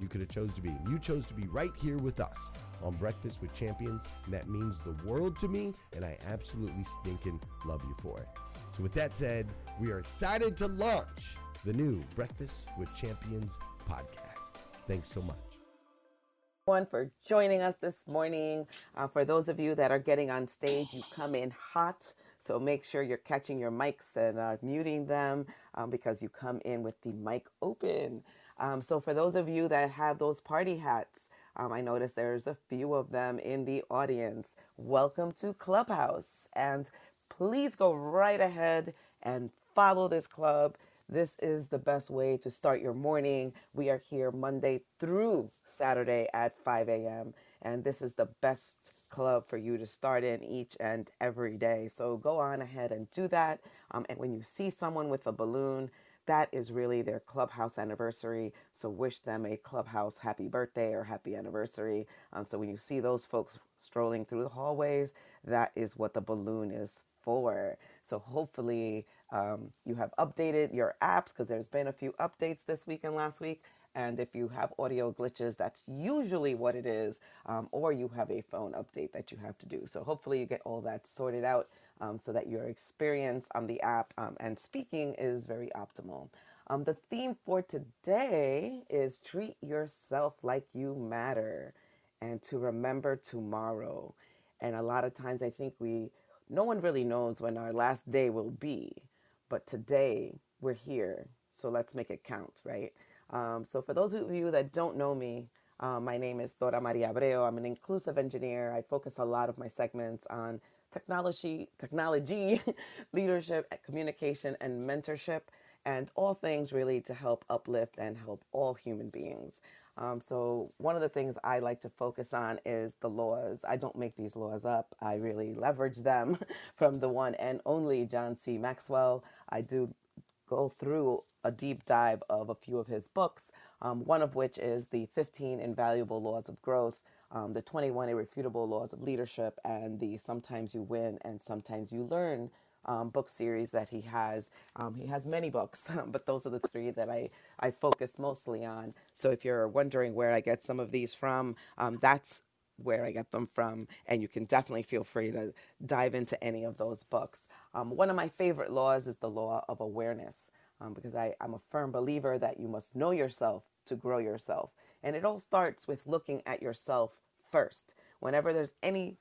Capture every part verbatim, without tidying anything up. you could have chose to be. You chose to be right here with us on Breakfast with Champions, and that means the world to me, and I absolutely stinking love you for it. So with that said, we are excited to launch the new Breakfast with Champions podcast. Thanks so much. Everyone, for joining us this morning. Uh, for those of you that are getting on stage, you come in hot. So make sure you're catching your mics and uh, muting them um, because you come in with the mic open. Um, so for those of you that have those party hats, um, I noticed there's a few of them in the audience. Welcome to Clubhouse, and please go right ahead and follow this club. This is the best way to start your morning. We are here Monday through Saturday at five a.m. and this is the best club for you to start in each and every day. So go on ahead and do that. Um, and when you see someone with a balloon, that is really their Clubhouse anniversary. So wish them a Clubhouse happy birthday or happy anniversary. Um, so when you see those folks strolling through the hallways, that is what the balloon is for. So hopefully um, you have updated your apps, because there's been a few updates this week and last week. And if you have audio glitches, that's usually what it is, um, or you have a phone update that you have to do. So hopefully you get all that sorted out um, so that your experience on the app um, and speaking is very optimal. Um, the theme for today is treat yourself like you matter and to remember tomorrow. And a lot of times I think we, no one really knows when our last day will be, but today we're here. So let's make it count, right? Um, so for those of you that don't know me, uh, my name is Dora Maria Abreu. I'm an inclusive engineer. I focus a lot of my segments on technology, technology, leadership, communication, and mentorship, and all things really to help uplift and help all human beings. Um, so one of the things I like to focus on is the laws. I don't make these laws up. I really leverage them from the one and only John C. Maxwell. I do go through a deep dive of a few of his books, um, one of which is the fifteen Invaluable Laws of Growth, um, the twenty-one Irrefutable Laws of Leadership, and the Sometimes You Win and Sometimes You Learn Um, book series that he has. Um, he has many books, but those are the three that I, I focus mostly on. So if you're wondering where I get some of these from, um, that's where I get them from. And you can definitely feel free to dive into any of those books. Um, one of my favorite laws is the law of awareness, um, because I, I'm a firm believer that you must know yourself to grow yourself. And it all starts with looking at yourself first. Whenever there's any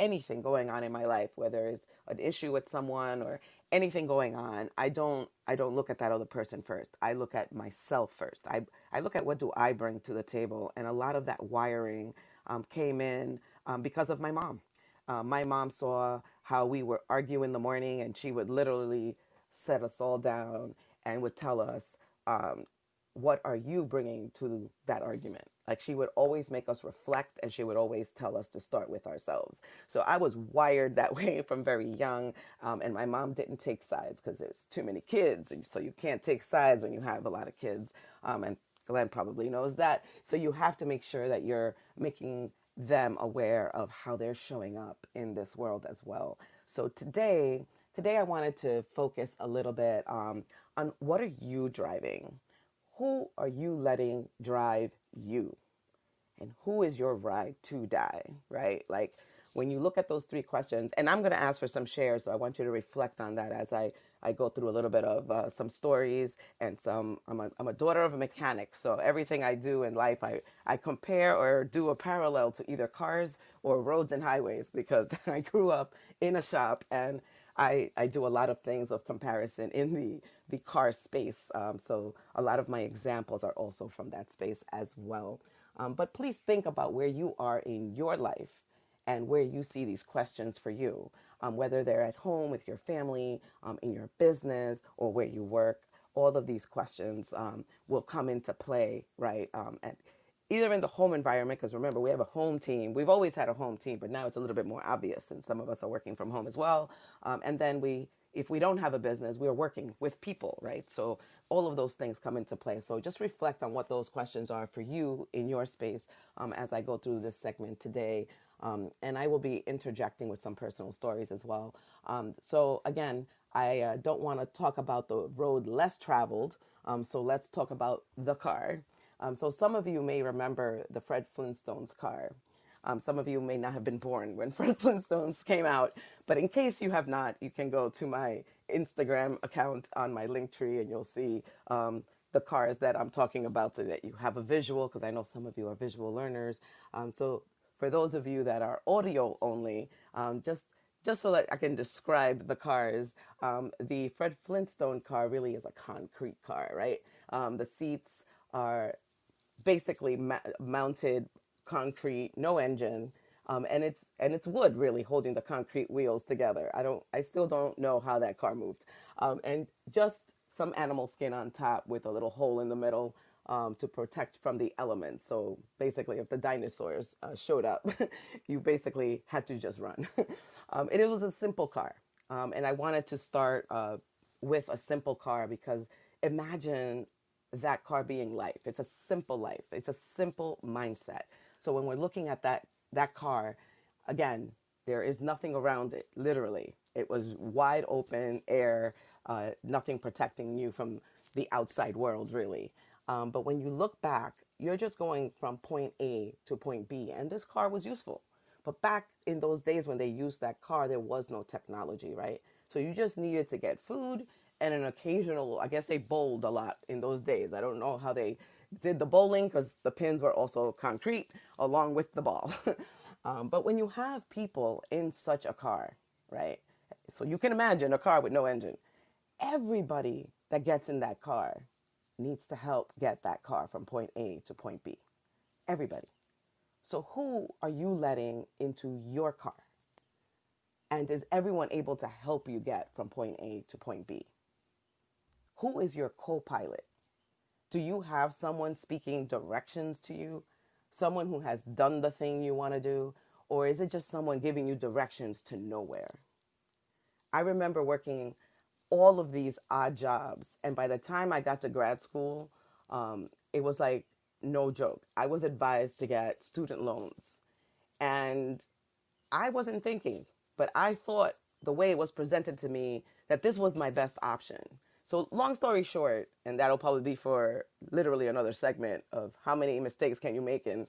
anything going on in my life, whether it's an issue with someone or anything going on, I don't, I don't look at that other person first. I look at myself first. I, I look at what do I bring to the table. And a lot of that wiring um, came in um, because of my mom. Uh, my mom saw how we were arguing in the morning, and she would literally set us all down and would tell us, um, what are you bringing to that argument? Like, she would always make us reflect, and she would always tell us to start with ourselves. So I was wired that way from very young. Um, and my mom didn't take sides because there's too many kids. And so you can't take sides when you have a lot of kids. Um, and Glenn probably knows that. So you have to make sure that you're making them aware of how they're showing up in this world as well. So today, today I wanted to focus a little bit um, on what are you driving? Who are you letting drive you? And who is your ride to die, right? Like, when you look at those three questions, and I'm going to ask for some shares, so I want you to reflect on that as I, I go through a little bit of uh, some stories and some, I'm a, I'm a daughter of a mechanic, so everything I do in life, I, I compare or do a parallel to either cars or roads and highways, because I grew up in a shop, and I, I do a lot of things of comparison in the, the car space. Um, so a lot of my examples are also from that space as well. Um, but please think about where you are in your life and where you see these questions for you, um, whether they're at home with your family, um, in your business, or where you work. All of these questions um, will come into play, right? Um, and either in the home environment, because remember, we have a home team. We've always had a home team, but now it's a little bit more obvious, and some of us are working from home as well. Um, and then we, if we don't have a business, we are working with people, right? So all of those things come into play. So just reflect on what those questions are for you in your space um, as I go through this segment today. Um, and I will be interjecting with some personal stories as well. Um, so again, I uh, don't want to talk about the road less traveled. Um, so let's talk about the car. Um, so some of you may remember the Fred Flintstone's car. Um, some of you may not have been born when Fred Flintstone's came out, but in case you have not, you can go to my Instagram account on my Linktree, and you'll see um, the cars that I'm talking about, so that you have a visual, because I know some of you are visual learners. Um, so for those of you that are audio only, um, just Just so that I can describe the cars, um, the Fred Flintstone car really is a concrete car, right? Um, the seats are basically ma- mounted concrete, no engine, um, and it's and it's wood really holding the concrete wheels together. I don't, I still don't know how that car moved, um, and just some animal skin on top with a little hole in the middle. Um, to protect from the elements. So basically, if the dinosaurs uh, showed up, you basically had to just run. um, and it was a simple car. Um, and I wanted to start uh, with a simple car, because imagine that car being life. It's a simple life. It's a simple mindset. So when we're looking at that, that car, again, there is nothing around it, literally. It was wide open air, uh, nothing protecting you from the outside world, really. Um, but when you look back, you're just going from point A to point B. And this car was useful. But back in those days when they used that car, there was no technology, right? So you just needed to get food and an occasional, I guess they bowled a lot in those days. I don't know how they did the bowling because the pins were also concrete along with the ball. um, but when you have people in such a car, right? So you can imagine a car with no engine. Everybody that gets in that car needs to help get that car from point A to point B. Everybody. So who are you letting into your car? And is everyone able to help you get from point A to point B? Who is your co-pilot? Do you have someone speaking directions to you? Someone who has done the thing you want to do? Or is it just someone giving you directions to nowhere? I remember working all of these odd jobs. And by the time I got to grad school, um, it was like, no joke. I was advised to get student loans. And I wasn't thinking, but I thought the way it was presented to me that this was my best option. So long story short, and that'll probably be for literally another segment of how many mistakes can you make in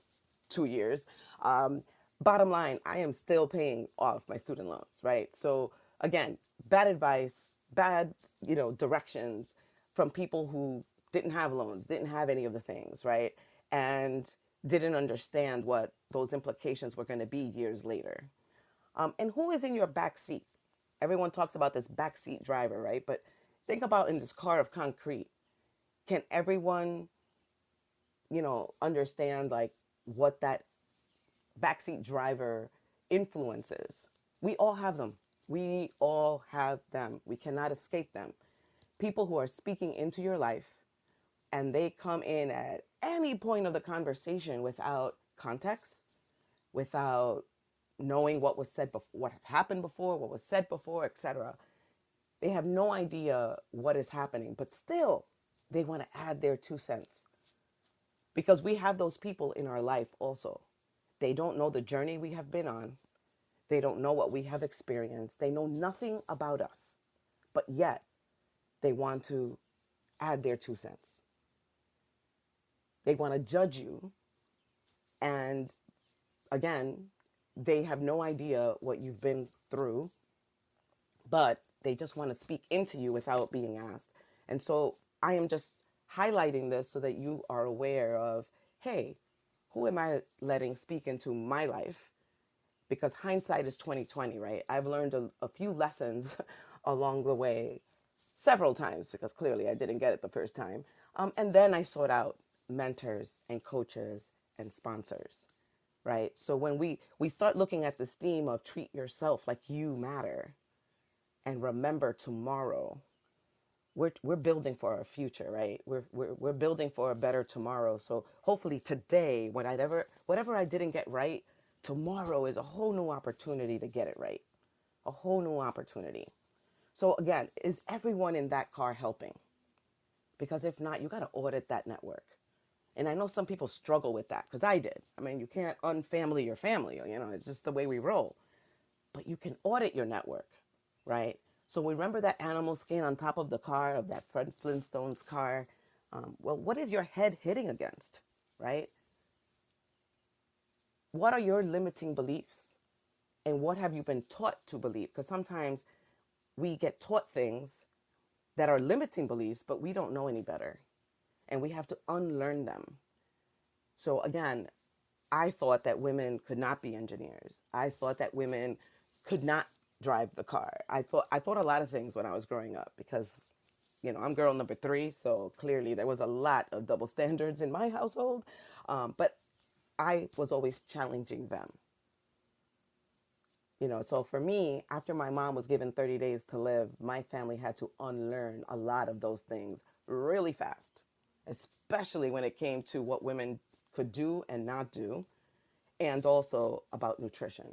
two years. Um, bottom line, I am still paying off my student loans, right? So again, bad advice, bad, you know, directions from people who didn't have loans, didn't have any of the things, right? And didn't understand what those implications were going to be years later. Um, and who is in your backseat? Everyone talks about this backseat driver, right? But think about in this car of concrete, can everyone, you know, understand like what that backseat driver influences? We all have them. We all have them. We cannot escape them. People who are speaking into your life, and they come in at any point of the conversation without context, without knowing what was said before, what happened before, what was said before, et cetera. They have no idea what is happening, but still they want to add their two cents because we have those people in our life also. They don't know the journey we have been on. They don't know what we have experienced. They know nothing about us, but yet they want to add their two cents. They want to judge you. And again, they have no idea what you've been through, but they just want to speak into you without being asked. And so I am just highlighting this so that you are aware of, hey, who am I letting speak into my life? Because hindsight is twenty twenty, right? I've learned a, a few lessons along the way several times because clearly I didn't get it the first time. Um, and then I sought out mentors and coaches and sponsors, right? So when we, we start looking at this theme of treat yourself like you matter and remember tomorrow, we're, we're building for our future, right? We're, we're, we're building for a better tomorrow. So hopefully today, whatever, whatever I didn't get right, tomorrow is a whole new opportunity to get it right, a whole new opportunity. So again, is everyone in that car helping? Because if not, you got to audit that network. And I know some people struggle with that because I did. I mean, you can't unfamily your family, you know, it's just the way we roll, but you can audit your network, right? So remember that animal skin on top of the car of that Fred Flintstone's car. Um, well, what is your head hitting against, right? What are your limiting beliefs and what have you been taught to believe? Because sometimes we get taught things that are limiting beliefs, but we don't know any better and we have to unlearn them. So again, I thought that women could not be engineers. I thought that women could not drive the car. I thought, I thought a lot of things when I was growing up because, you know, I'm girl number three. So clearly there was a lot of double standards in my household. Um, but I was always challenging them. You know, so for me, after my mom was given thirty days to live, my family had to unlearn a lot of those things really fast, especially when it came to what women could do and not do, and also about nutrition,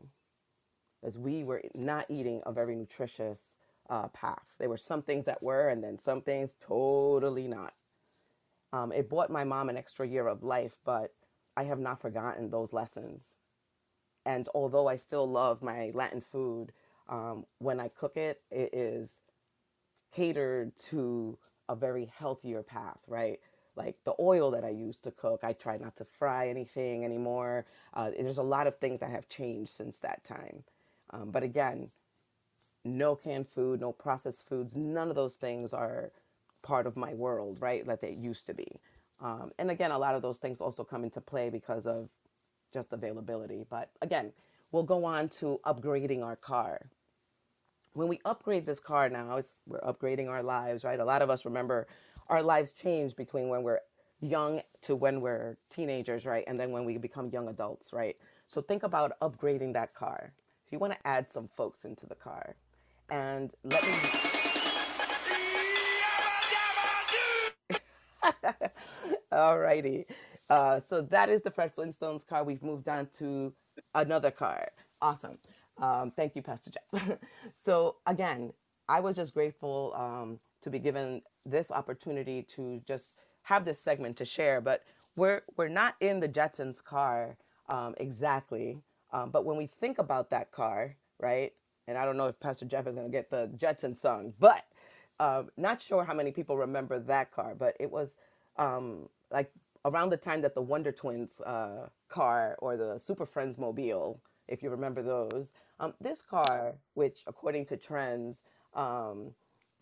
as we were not eating a very nutritious uh, path. There were some things that were, and then some things totally not. Um, it bought my mom an extra year of life, but I have not forgotten those lessons. And although I still love my Latin food, um, when I cook it, it is catered to a very healthier path, right? Like the oil that I use to cook, I try not to fry anything anymore. Uh, there's a lot of things that have changed since that time. Um, but again, no canned food, no processed foods. None of those things are part of my world, right? Like they used to be. Um, and again, a lot of those things also come into play because of just availability. But again, we'll go on to upgrading our car. When we upgrade this car now, it's we're upgrading our lives, right? A lot of us remember our lives change between when we're young to when we're teenagers, right? And then when we become young adults, right? So think about upgrading that car. So you want to add some folks into the car. And let me... Alrighty. Uh, so that is the Fred Flintstones car. We've moved on to another car. Awesome. Um, thank you, Pastor Jeff. So again, I was just grateful um, to be given this opportunity to just have this segment to share. But we're we're not in the Jetsons car um, exactly. Um, but when we think about that car, right? And I don't know if Pastor Jeff is going to get the Jetsons song, but um, not sure how many people remember that car. But it was um, like around the time that the Wonder Twins uh, car or the Super Friends mobile, if you remember those, um, this car, which according to trends, um,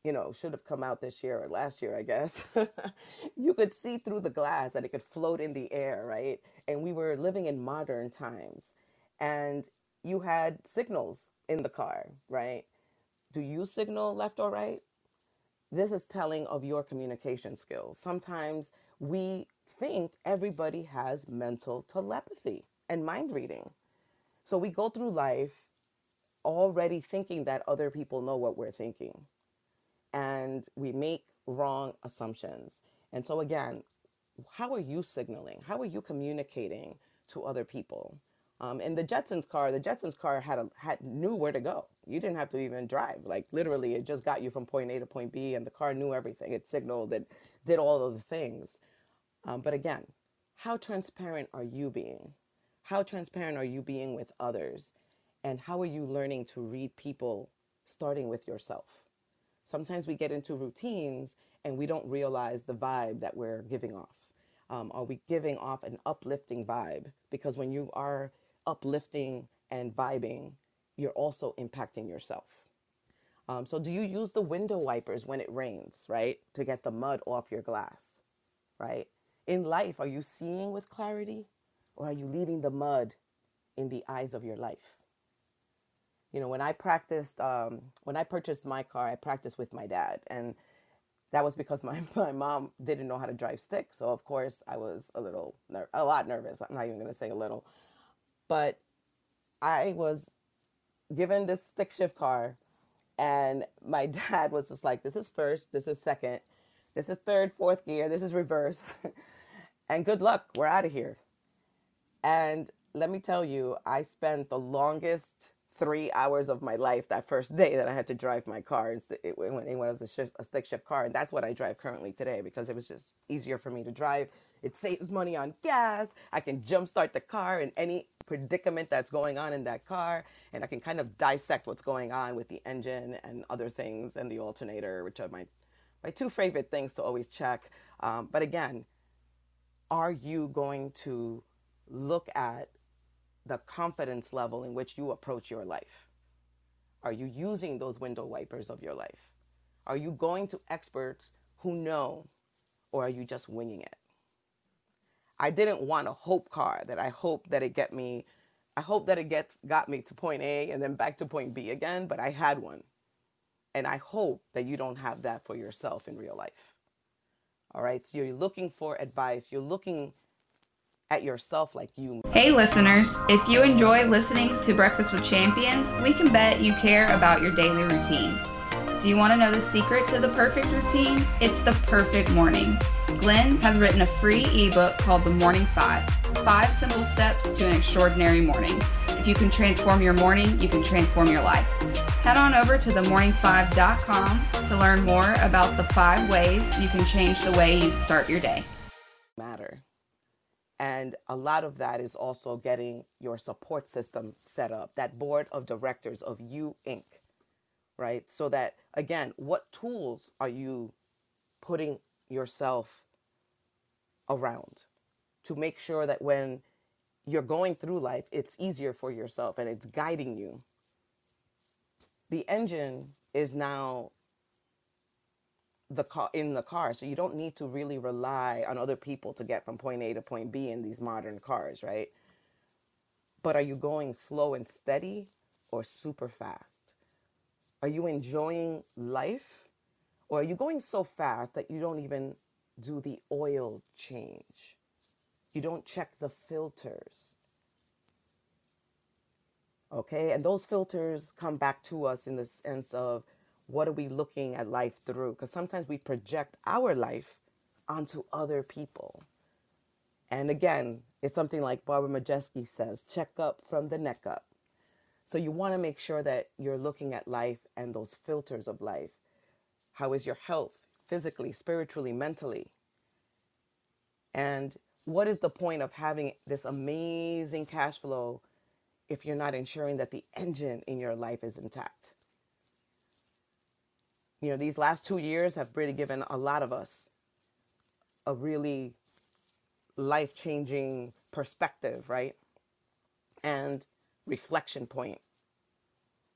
you know, should have come out this year or last year, I guess, you could see through the glass and it could float in the air, right? And we were living in modern times and you had signals in the car, right? Do you signal left or right? This is telling of your communication skills. Sometimes we think everybody has mental telepathy and mind reading. So we go through life already thinking that other people know what we're thinking, and we make wrong assumptions. And so again, how are you signaling? How are you communicating to other people? Um, in the Jetsons car, the Jetsons car had, a, had knew where to go. You didn't have to even drive. Like literally, it just got you from point A to point B, and the car knew everything. It signaled, it did all of the things. Um, but again, how transparent are you being? How transparent are you being with others? And how are you learning to read people, starting with yourself? Sometimes we get into routines and we don't realize the vibe that we're giving off. Um, are we giving off an uplifting vibe? Because when you are uplifting and vibing, you're also impacting yourself. Um, so do you use the window wipers when it rains, right? To get the mud off your glass, right? In life, are you seeing with clarity? Or are you leaving the mud in the eyes of your life? You know, when I practiced, um, when I purchased my car, I practiced with my dad. And that was because my, my mom didn't know how to drive stick. So, of course, I was a little, ner- a lot nervous. I'm not even going to say a little. But I was given this stick shift car. And my dad was just like, this is first, this is second, this is third, fourth gear, this is reverse. And good luck. We're out of here. And let me tell you, I spent the longest three hours of my life that first day that I had to drive my car. And it, when it was a, shift, a stick shift car, and that's what I drive currently today because it was just easier for me to drive. It saves money on gas. I can jumpstart the car in any predicament that's going on in that car. And I can kind of dissect what's going on with the engine and other things and the alternator, which are my, my two favorite things to always check. Um, but again, are you going to look at the confidence level in which you approach your life? Are you using those window wipers of your life? Are you going to experts who know, or are you just winging it? I didn't want a hope car that I hope that it get me, I hope that it gets got me to point A and then back to point B again, but I had one. And I hope that you don't have that for yourself in real life. All right, so you're looking for advice, you're looking at yourself like you. Hey listeners, if you enjoy listening to Breakfast with Champions, we can bet you care about your daily routine. Do you want to know the secret to the perfect routine? It's the perfect morning. Glenn has written a free ebook called The Morning Five, five simple steps to an extraordinary morning. If you can transform your morning, you can transform your life. Head on over to the morning five dot com to learn more about the five ways you can change the way you start your day. Matter. And a lot of that is also getting your support system set up, that board of directors of You Incorporated, right? So that, again, what tools are you putting yourself around to make sure that when you're going through life, it's easier for yourself and it's guiding you? the engine is now the car, in the car. So you don't need to really rely on other people to get from point A to point B in these modern cars, right? But are you going slow and steady or super fast? Are you enjoying life? Or are you going so fast that you don't even do the oil change? You don't check the filters. Okay, and those filters come back to us in the sense of, what are we looking at life through? Because sometimes we project our life onto other people. And again, it's something like Barbara Majeski says, check up from the neck up. So you want to make sure that you're looking at life and those filters of life. How is your health, physically, spiritually, mentally? And what is the point of having this amazing cash flow if you're not ensuring that the engine in your life is intact? You know, these last two years have really given a lot of us a really life-changing perspective, right? And reflection point.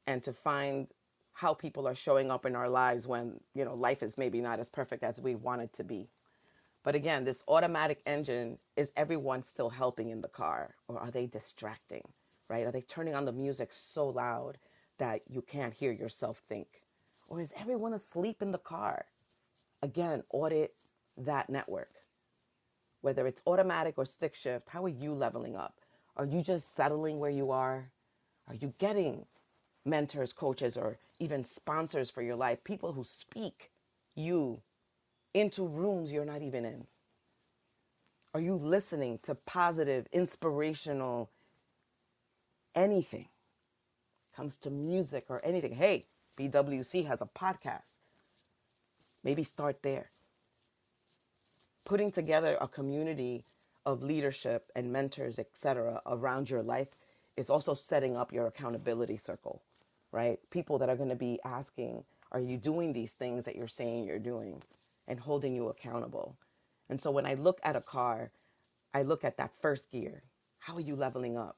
And to find how people are showing up in our lives when, you know, life is maybe not as perfect as we want it to be. But again, this automatic engine, is everyone still helping in the car? Or are they distracting, right? Are they turning on the music so loud that you can't hear yourself think? Or is everyone asleep in the car? Again, audit that network. Whether it's automatic or stick shift, how are you leveling up? Are you just settling where you are? Are you getting mentors, coaches, or even sponsors for your life? People who speak you into rooms you're not even in. Are you listening to positive, inspirational, anything? Comes to music or anything. Hey, B W C has a podcast. Maybe start there. Putting together a community of leadership and mentors, et cetera, around your life is also setting up your accountability circle, right? People that are going to be asking, are you doing these things that you're saying you're doing, and holding you accountable? And so when I look at a car, I look at that first gear. How are you leveling up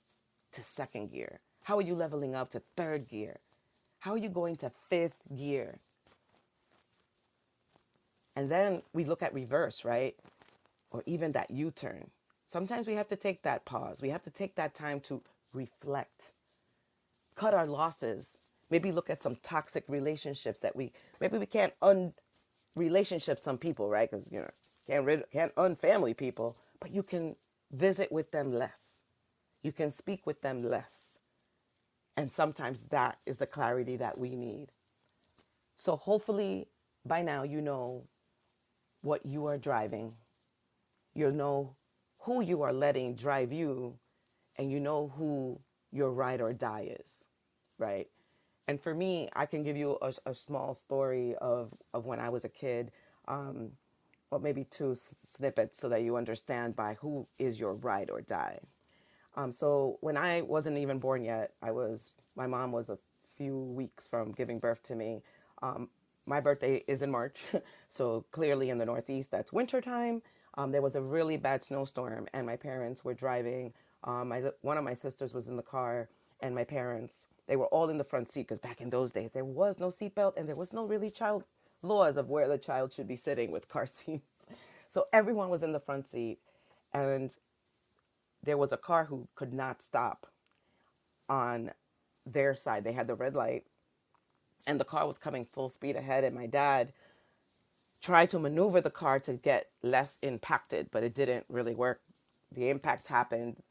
to second gear? How are you leveling up to third gear? How are you going to fifth gear? And then we look at reverse, right? Or even that U-turn. Sometimes we have to take that pause. We have to take that time to reflect, cut our losses, maybe look at some toxic relationships that we, maybe we can't un-relationship some people, right? Because, you know, can't, rid- can't un-family people, but you can visit with them less. You can speak with them less. And sometimes that is the clarity that we need. So hopefully by now you know what you are driving. You know who you are letting drive you, and you know who your ride or die is, right? And for me, I can give you a, a small story of, of when I was a kid, um, or maybe two snippets so that you understand by who is your ride or die. Um, so when I wasn't even born yet, I was, my mom was a few weeks from giving birth to me. Um, my birthday is in March. So clearly in the Northeast, that's winter time. Um, there was a really bad snowstorm and my parents were driving. Um, my, one of my sisters was in the car and my parents, they were all in the front seat because back in those days, there was no seatbelt and there was no really child laws of where the child should be sitting with car seats. So everyone was in the front seat, and there was a car who could not stop on their side. They had the red light and the car was coming full speed ahead. And my dad tried to maneuver the car to get less impacted, but it didn't really work. The impact happened.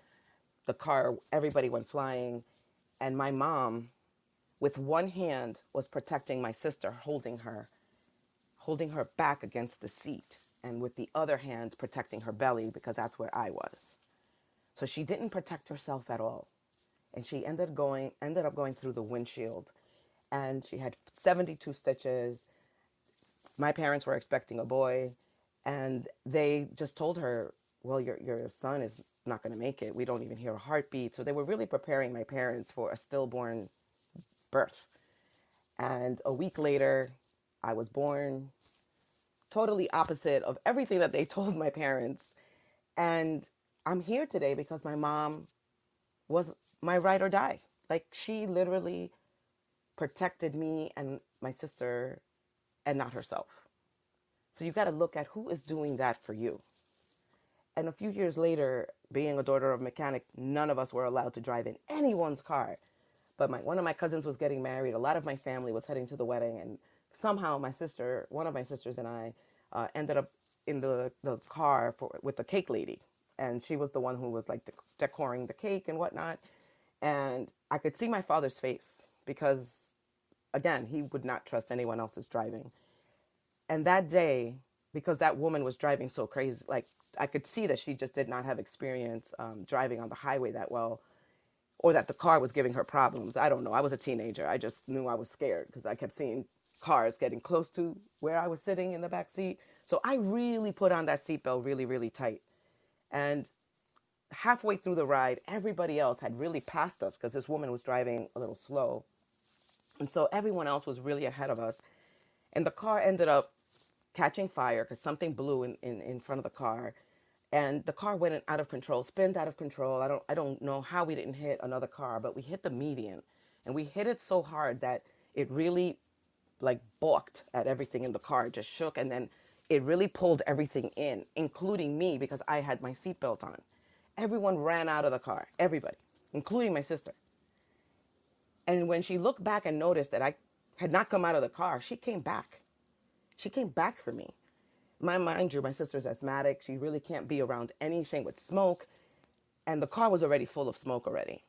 The car, everybody went flying. And my mom, with one hand, was protecting my sister, holding her, holding her back against the seat. And with the other hand, protecting her belly, because that's where I was. So she didn't protect herself at all. And she ended going, ended up going through the windshield. And she had seventy-two stitches. My parents were expecting a boy. And they just told her, well, your, your son is not going to make it. We don't even hear a heartbeat. So they were really preparing my parents for a stillborn birth. And a week later, I was born. Totally opposite of everything that they told my parents. And I'm here today because my mom was my ride or die. Like, she literally protected me and my sister and not herself. So you got to look at who is doing that for you. And a few years later, being a daughter of a mechanic, none of us were allowed to drive in anyone's car. But my, one of my cousins was getting married. A lot of my family was heading to the wedding. And somehow my sister, one of my sisters and I uh, ended up in the, the car for, with the cake lady. And she was the one who was like de- decoring the cake and whatnot. And I could see my father's face because, again, he would not trust anyone else's driving. And that day, because that woman was driving so crazy, like I could see that she just did not have experience um, driving on the highway that well, or that the car was giving her problems. I don't know. I was a teenager. I just knew I was scared because I kept seeing cars getting close to where I was sitting in the back seat. So I really put on that seatbelt really, really tight. And halfway through the ride, everybody else had really passed us because this woman was driving a little slow. And so everyone else was really ahead of us. And the car ended up catching fire because something blew in, in, in front of the car, and the car went out of control, spins out of control. I don't I don't know how we didn't hit another car, but we hit the median, and we hit it so hard that it really like balked at everything in the car, just shook, and then it really pulled everything in, including me because I had my seatbelt on. Everyone ran out of the car, everybody, including my sister. And when she looked back and noticed that I had not come out of the car, she came back. She came back for me. My mind drew, my sister's asthmatic. She really can't be around anything with smoke. And the car was already full of smoke already.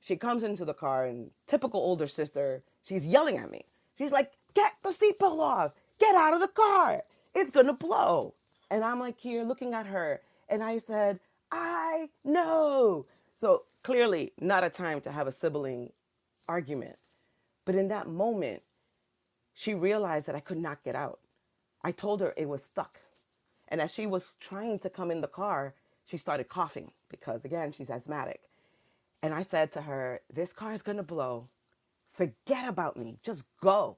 She comes into the car and typical older sister, she's yelling at me. She's like, get the seatbelt off. Get out of the car. It's going to blow. And I'm like here looking at her. And I said, I know. So clearly not a time to have a sibling argument. But in that moment, she realized that I could not get out. I told her it was stuck. And as she was trying to come in the car, she started coughing because, again, she's asthmatic. And I said to her, this car is going to blow. Forget about me. Just go.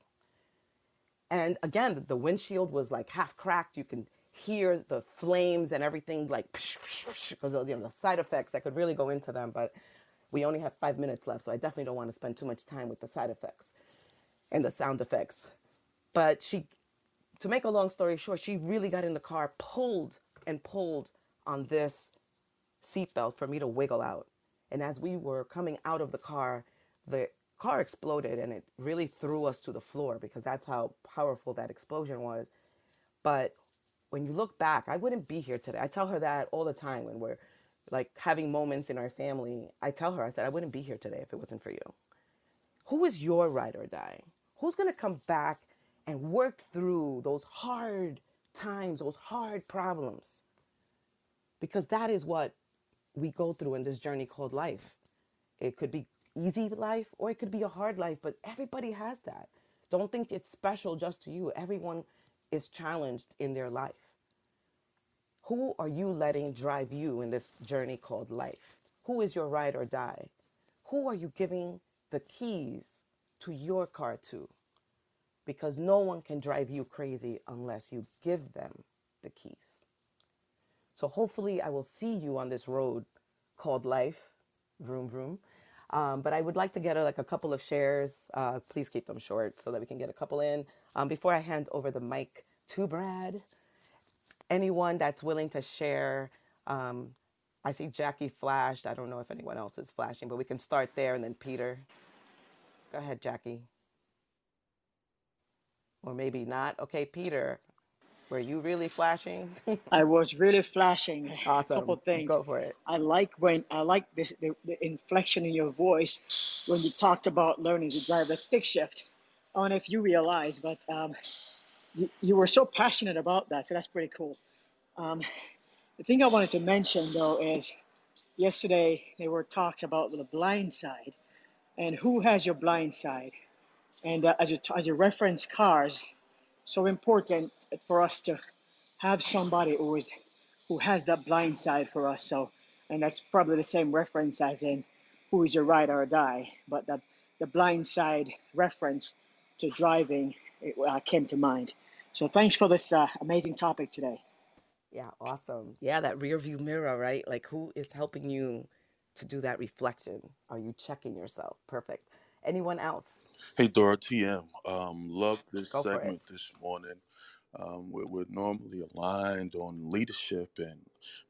And again, the windshield was like half cracked. You can hear the flames and everything, like, because you know, the side effects, I could really go into them. But we only have five minutes left, so I definitely don't want to spend too much time with the side effects and the sound effects. But she, to make a long story short, she really got in the car, pulled and pulled on this seatbelt for me to wiggle out. And as we were coming out of the car, the car exploded, and it really threw us to the floor because that's how powerful that explosion was. But when you look back, I wouldn't be here today. I tell her that all the time when we're like having moments in our family. I tell her, I said, I wouldn't be here today if it wasn't for you. Who is your ride or die? Who's going to come back and work through those hard times, those hard problems? Because that is what we go through in this journey called life. It could be easy life or it could be a hard life, but everybody has that. Don't think it's special just to you. Everyone is challenged in their life. Who are you letting drive you in this journey called life? Who is your ride or die? Who are you giving the keys to your car too, because no one can drive you crazy unless you give them the keys. So hopefully I will see you on this road called life, vroom, vroom. Um, but I would like to get a, like a couple of shares. Uh, please keep them short so that we can get a couple in. Um, before I hand over the mic to Brad, anyone that's willing to share, um, I see Jackie flashed. I don't know if anyone else is flashing, but we can start there and then Peter. Go ahead, Jackie. Or maybe not. Okay, Peter, were you really flashing? I was really flashing. Awesome. A couple things. Go for it. I like when I like this the, the inflection in your voice when you talked about learning to drive a stick shift. I don't know if you realize, but um, you, you were so passionate about that, so that's pretty cool. Um, the thing I wanted to mention though is yesterday there were talks about the blind side. And who has your blind side? And uh, as, you t- as you reference cars, so important for us to have somebody who is who has that blind side for us. So, and that's probably the same reference as in who is your ride or die. But the, the blind side reference to driving it, uh, came to mind. So thanks for this uh, amazing topic today. Yeah, awesome. Yeah, that rear view mirror, right? Like who is helping you to do that reflection? Are you checking yourself? Perfect. anyone else? Hey, Dora, T M. Um, love this Go segment this morning. Um, we're, we're normally aligned on leadership and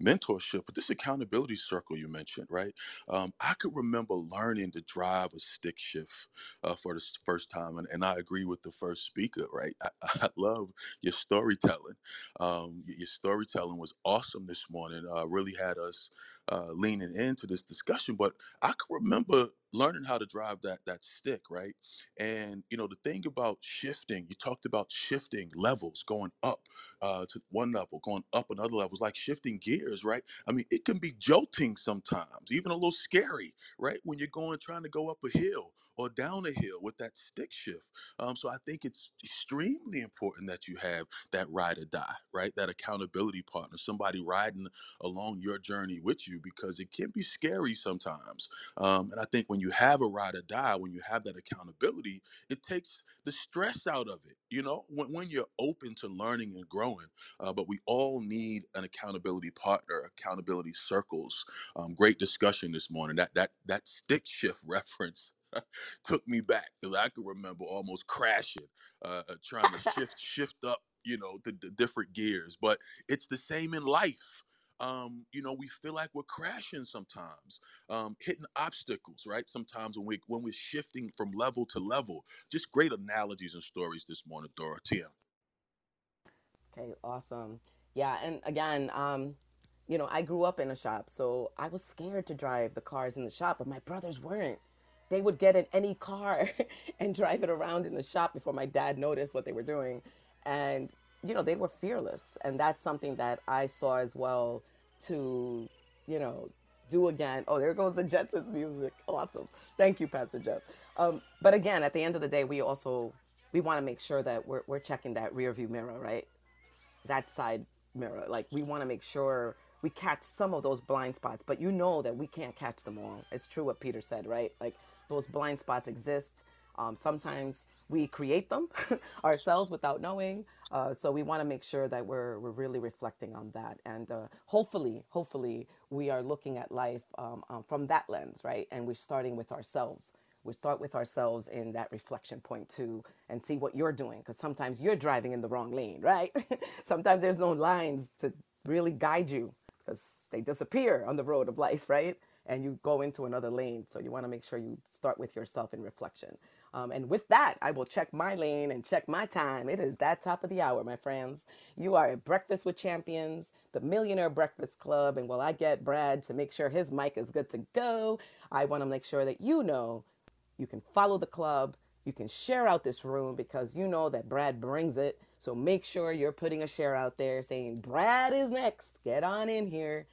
mentorship, but this accountability circle you mentioned, right? Um, I could remember learning to drive a stick shift uh, for the first time, and, and I agree with the first speaker, right? I, I love your storytelling. Um, your storytelling was awesome this morning. Uh, really had us uh, leaning into this discussion, but I could remember learning how to drive that that stick, right? And, you know, the thing about shifting, you talked about shifting levels, going up uh, to one level, going up another level. It's like shifting gears, right? I mean, it can be jolting sometimes, even a little scary, right? When you're going, trying to go up a hill or down a hill with that stick shift. Um, so I think it's extremely important that you have that ride or die, right? That accountability partner, somebody riding along your journey with you, because it can be scary sometimes. Um, and I think when you have a ride or die, when you have that accountability, it takes the stress out of it, you know, when, when you're open to learning and growing. Uh, but we all need an accountability partner, accountability circles. Um, great discussion this morning. That that that stick shift reference took me back, because I could remember almost crashing, uh, trying to shift shift up, you know, the, the different gears. But it's the same in life. Um, you know, we feel like we're crashing sometimes, um, hitting obstacles, right? Sometimes when, we, when we're shifting from level to level. Just great analogies and stories this morning, Dora. T M. Okay, awesome. Yeah, and again, um, you know, I grew up in a shop, so I was scared to drive the cars in the shop, but my brothers weren't. They would get in any car and drive it around in the shop before my dad noticed what they were doing. And you know, they were fearless, and that's something that I saw as well to, you know, do again. Oh, there goes the Jetsons music. Awesome. Thank you, Pastor Jeff. Um, but again, at the end of the day, we also, we want to make sure that we're, we're checking that rear view mirror, right? That side mirror. Like, we want to make sure we catch some of those blind spots, but you know that we can't catch them all. It's true what Peter said, right? Like, those blind spots exist. Um, sometimes we create them ourselves without knowing. Uh, so we want to make sure that we're, we're really reflecting on that. And uh, hopefully, hopefully we are looking at life um, um, from that lens, right? And we're starting with ourselves. We start with ourselves in that reflection point too, and see what you're doing. Because sometimes you're driving in the wrong lane, right? Sometimes there's no lines to really guide you, because they disappear on the road of life, right? And you go into another lane. So you want to make sure you start with yourself in reflection. Um, and with that, I will check my lane and check my time. It is that top of the hour, my friends. You are at Breakfast with Champions, the Millionaire Breakfast Club. And while I get Brad to make sure his mic is good to go, I want to make sure that you know you can follow the club. You can share out this room, because you know that Brad brings it. So make sure you're putting a share out there saying, Brad is next. Get on in here.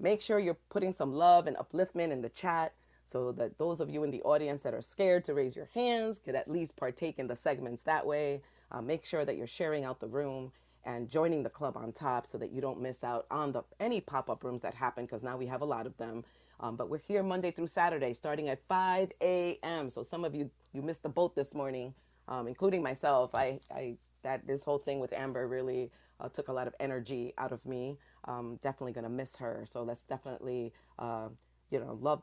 Make sure you're putting some love and upliftment in the chat, so that those of you in the audience that are scared to raise your hands could at least partake in the segments that way. Uh, make sure that you're sharing out the room and joining the club on top, so that you don't miss out on the any pop-up rooms that happen, because now we have a lot of them. Um, but we're here Monday through Saturday starting at five a m So some of you, you missed the boat this morning, um, including myself. I, I that this whole thing with Amber really uh, took a lot of energy out of me. Um, definitely going to miss her. So let's definitely, uh, you know, love,